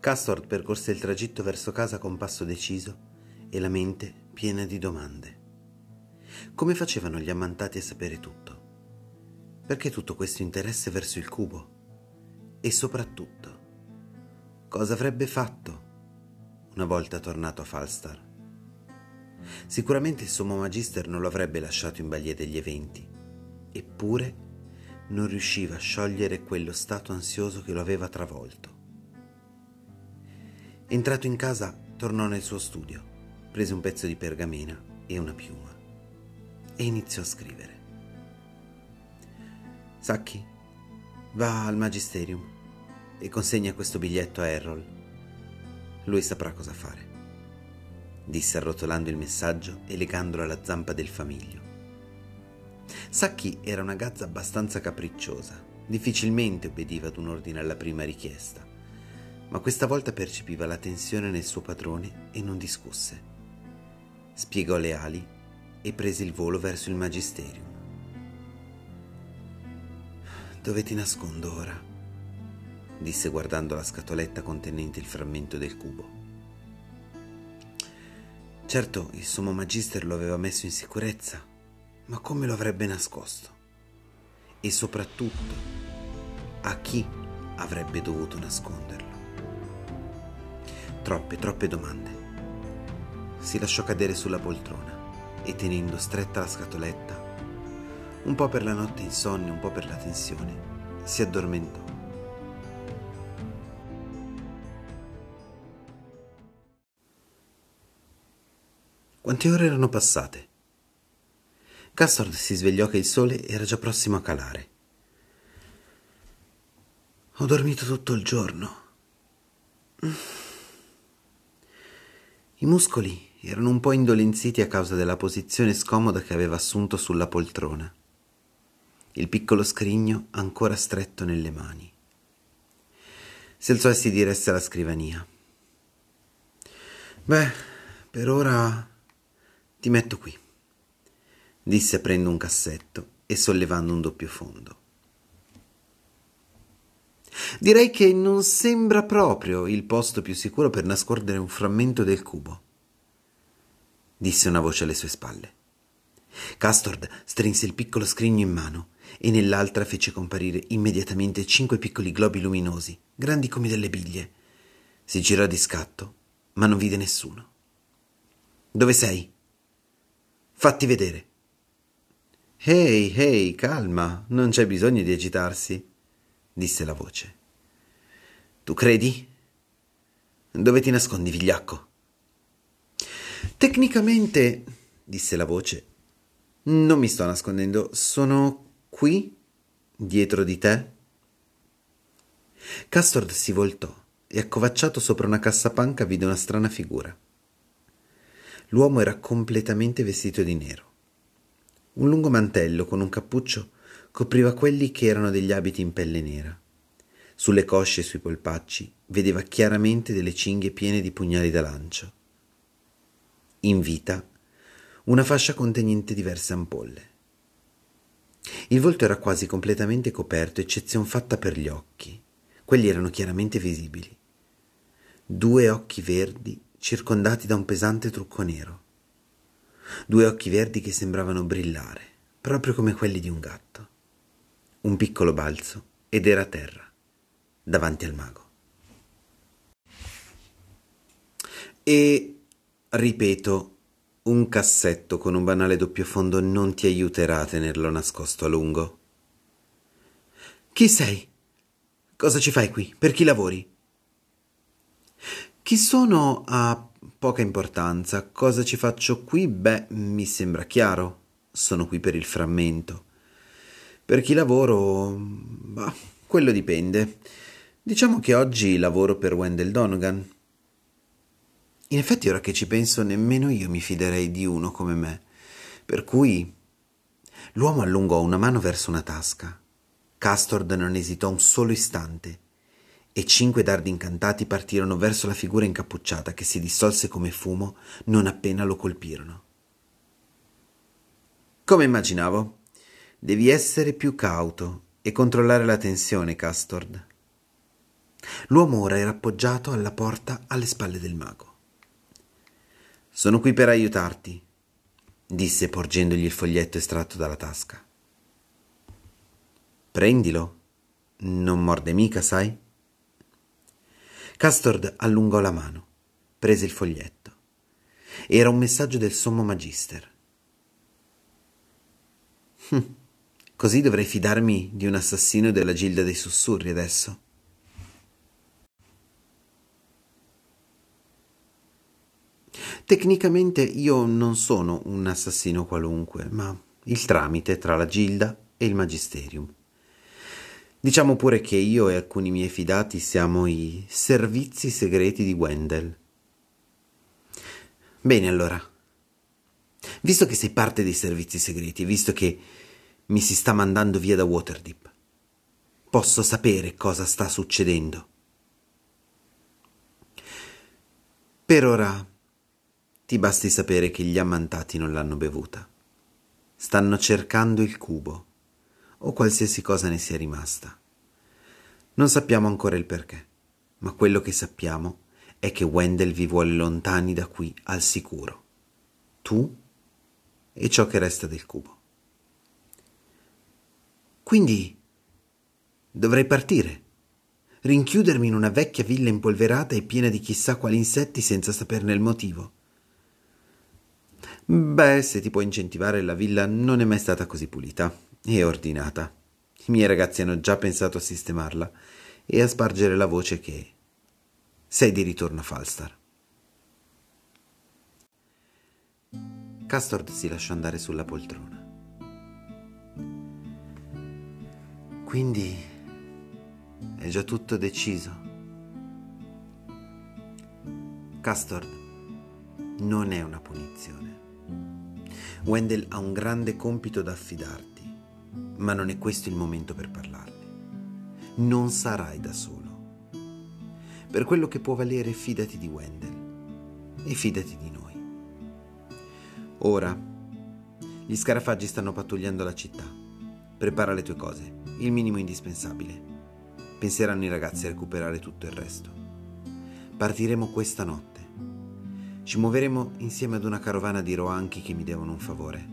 Castor percorse il tragitto verso casa con passo deciso e la mente piena di domande. Come facevano gli ammantati a sapere tutto? Perché tutto questo interesse verso il cubo? E soprattutto, cosa avrebbe fatto una volta tornato a Falstar? Sicuramente il Sumo Magister non lo avrebbe lasciato in balia degli eventi, eppure non riusciva a sciogliere quello stato ansioso che lo aveva travolto. Entrato in casa, tornò nel suo studio, prese un pezzo di pergamena e una piuma e iniziò a scrivere. Sacchi, va al Magisterium e consegna questo biglietto a Errol. Lui saprà cosa fare, disse arrotolando il messaggio e legandolo alla zampa del famiglio. Sacchi era una gazza abbastanza capricciosa, difficilmente obbediva ad un ordine alla prima richiesta, ma questa volta percepiva la tensione nel suo padrone e non discusse. Spiegò le ali e prese il volo verso il Magisterium. «Dove ti nascondo ora?» disse guardando la scatoletta contenente il frammento del cubo. Certo, il Sumo Magister lo aveva messo in sicurezza, ma come lo avrebbe nascosto? E soprattutto, a chi avrebbe dovuto nasconderlo? Troppe domande. Si lasciò cadere sulla poltrona e, tenendo stretta la scatoletta, un po' per la notte insonne, un po' per la tensione, si addormentò. Quante ore erano passate? Castor si svegliò che il sole era già prossimo a calare. Ho dormito tutto il giorno. I muscoli erano un po' indolenziti a causa della posizione scomoda che aveva assunto sulla poltrona. Il piccolo scrigno ancora stretto nelle mani. Si alzò e si diresse alla scrivania. Beh, per ora... «Ti metto qui», disse aprendo un cassetto e sollevando un doppio fondo. «Direi che non sembra proprio il posto più sicuro per nascondere un frammento del cubo», disse una voce alle sue spalle. Castor strinse il piccolo scrigno in mano e nell'altra fece comparire immediatamente 5 piccoli globi luminosi, grandi come delle biglie. Si girò di scatto, ma non vide nessuno. «Dove sei? Fatti vedere!» Ehi, calma, non c'è bisogno di agitarsi, disse la voce. «Tu credi? Dove ti nascondi, vigliacco?» «Tecnicamente», disse la voce, «non mi sto nascondendo, sono qui, dietro di te». Castor si voltò e, accovacciato sopra una cassapanca, vide una strana figura. L'uomo era completamente vestito di nero. Un lungo mantello con un cappuccio copriva quelli che erano degli abiti in pelle nera. Sulle cosce e sui polpacci vedeva chiaramente delle cinghie piene di pugnali da lancio. In vita una fascia contenente diverse ampolle. Il volto era quasi completamente coperto, eccezion fatta per gli occhi. Quelli erano chiaramente visibili. 2 occhi verdi circondati da un pesante trucco nero. 2 occhi verdi che sembravano brillare, proprio come quelli di un gatto. Un piccolo balzo ed era a terra, davanti al mago. E, ripeto, un cassetto con un banale doppio fondo non ti aiuterà a tenerlo nascosto a lungo. Chi sei? Cosa ci fai qui? Per chi lavori? Chi sono ha poca importanza. Cosa ci faccio qui? Beh, mi sembra chiaro. Sono qui per il frammento. Per chi lavoro? Bah, quello dipende. Diciamo che oggi lavoro per Wendell Donoghan. In effetti, ora che ci penso, nemmeno io mi fiderei di uno come me. Per cui... L'uomo allungò una mano verso una tasca. Castor non esitò un solo istante. E 5 dardi incantati partirono verso la figura incappucciata che si dissolse come fumo non appena lo colpirono. Come immaginavo, devi essere più cauto e controllare la tensione, Castor. L'uomo ora era appoggiato alla porta alle spalle del mago. «Sono qui per aiutarti», disse porgendogli il foglietto estratto dalla tasca. «Prendilo, non morde mica, sai?» Castor allungò la mano, prese il foglietto. Era un messaggio del Sumo Magister. Così dovrei fidarmi di un assassino della Gilda dei Sussurri adesso. Tecnicamente io non sono un assassino qualunque, ma il tramite tra la Gilda e il Magisterium. Diciamo pure che io e alcuni miei fidati siamo i servizi segreti di Wendell. Bene, allora, visto che sei parte dei servizi segreti, visto che mi si sta mandando via da Waterdeep, posso sapere cosa sta succedendo. Per ora ti basti sapere che gli ammantati non l'hanno bevuta. Stanno cercando il cubo, o qualsiasi cosa ne sia rimasta. Non sappiamo ancora il perché, ma quello che sappiamo è che Wendell vi vuole lontani da qui al sicuro, tu e ciò che resta del cubo. Quindi dovrei partire, rinchiudermi in una vecchia villa impolverata e piena di chissà quali insetti senza saperne il motivo. Beh, se ti può incentivare, la villa non è mai stata così pulita e ordinata. I miei ragazzi hanno già pensato a sistemarla e a spargere la voce che sei di ritorno a Falstar. Castor si lasciò andare sulla poltrona. Quindi è già tutto deciso. Castor non è una punizione. Wendell ha un grande compito da affidarti, ma non è questo il momento per parlarne. Non sarai da solo. Per quello che può valere, fidati di Wendell e fidati di noi. Ora, gli scarafaggi stanno pattugliando la città. Prepara le tue cose, il minimo indispensabile. Penseranno i ragazzi a recuperare tutto il resto. Partiremo questa notte. Ci muoveremo insieme ad una carovana di Rohanchi che mi devono un favore.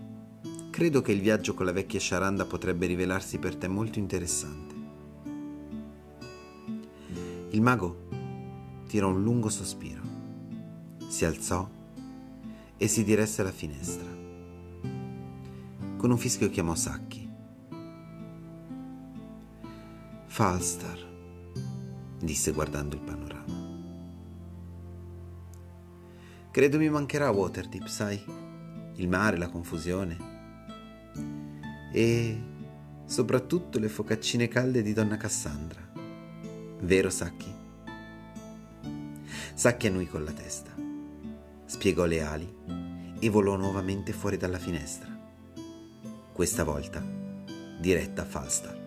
Credo che il viaggio con la vecchia Sharanda potrebbe rivelarsi per te molto interessante. Il mago tirò un lungo sospiro, si alzò e si diresse alla finestra. Con un fischio chiamò Sacchi. Falstar, disse guardando il panorama. Credo mi mancherà Waterdeep, sai? Il mare, la confusione e soprattutto le focaccine calde di Donna Cassandra. Vero, Sacchi? Sacchi annui con la testa, spiegò le ali e volò nuovamente fuori dalla finestra, questa volta diretta a Falstad.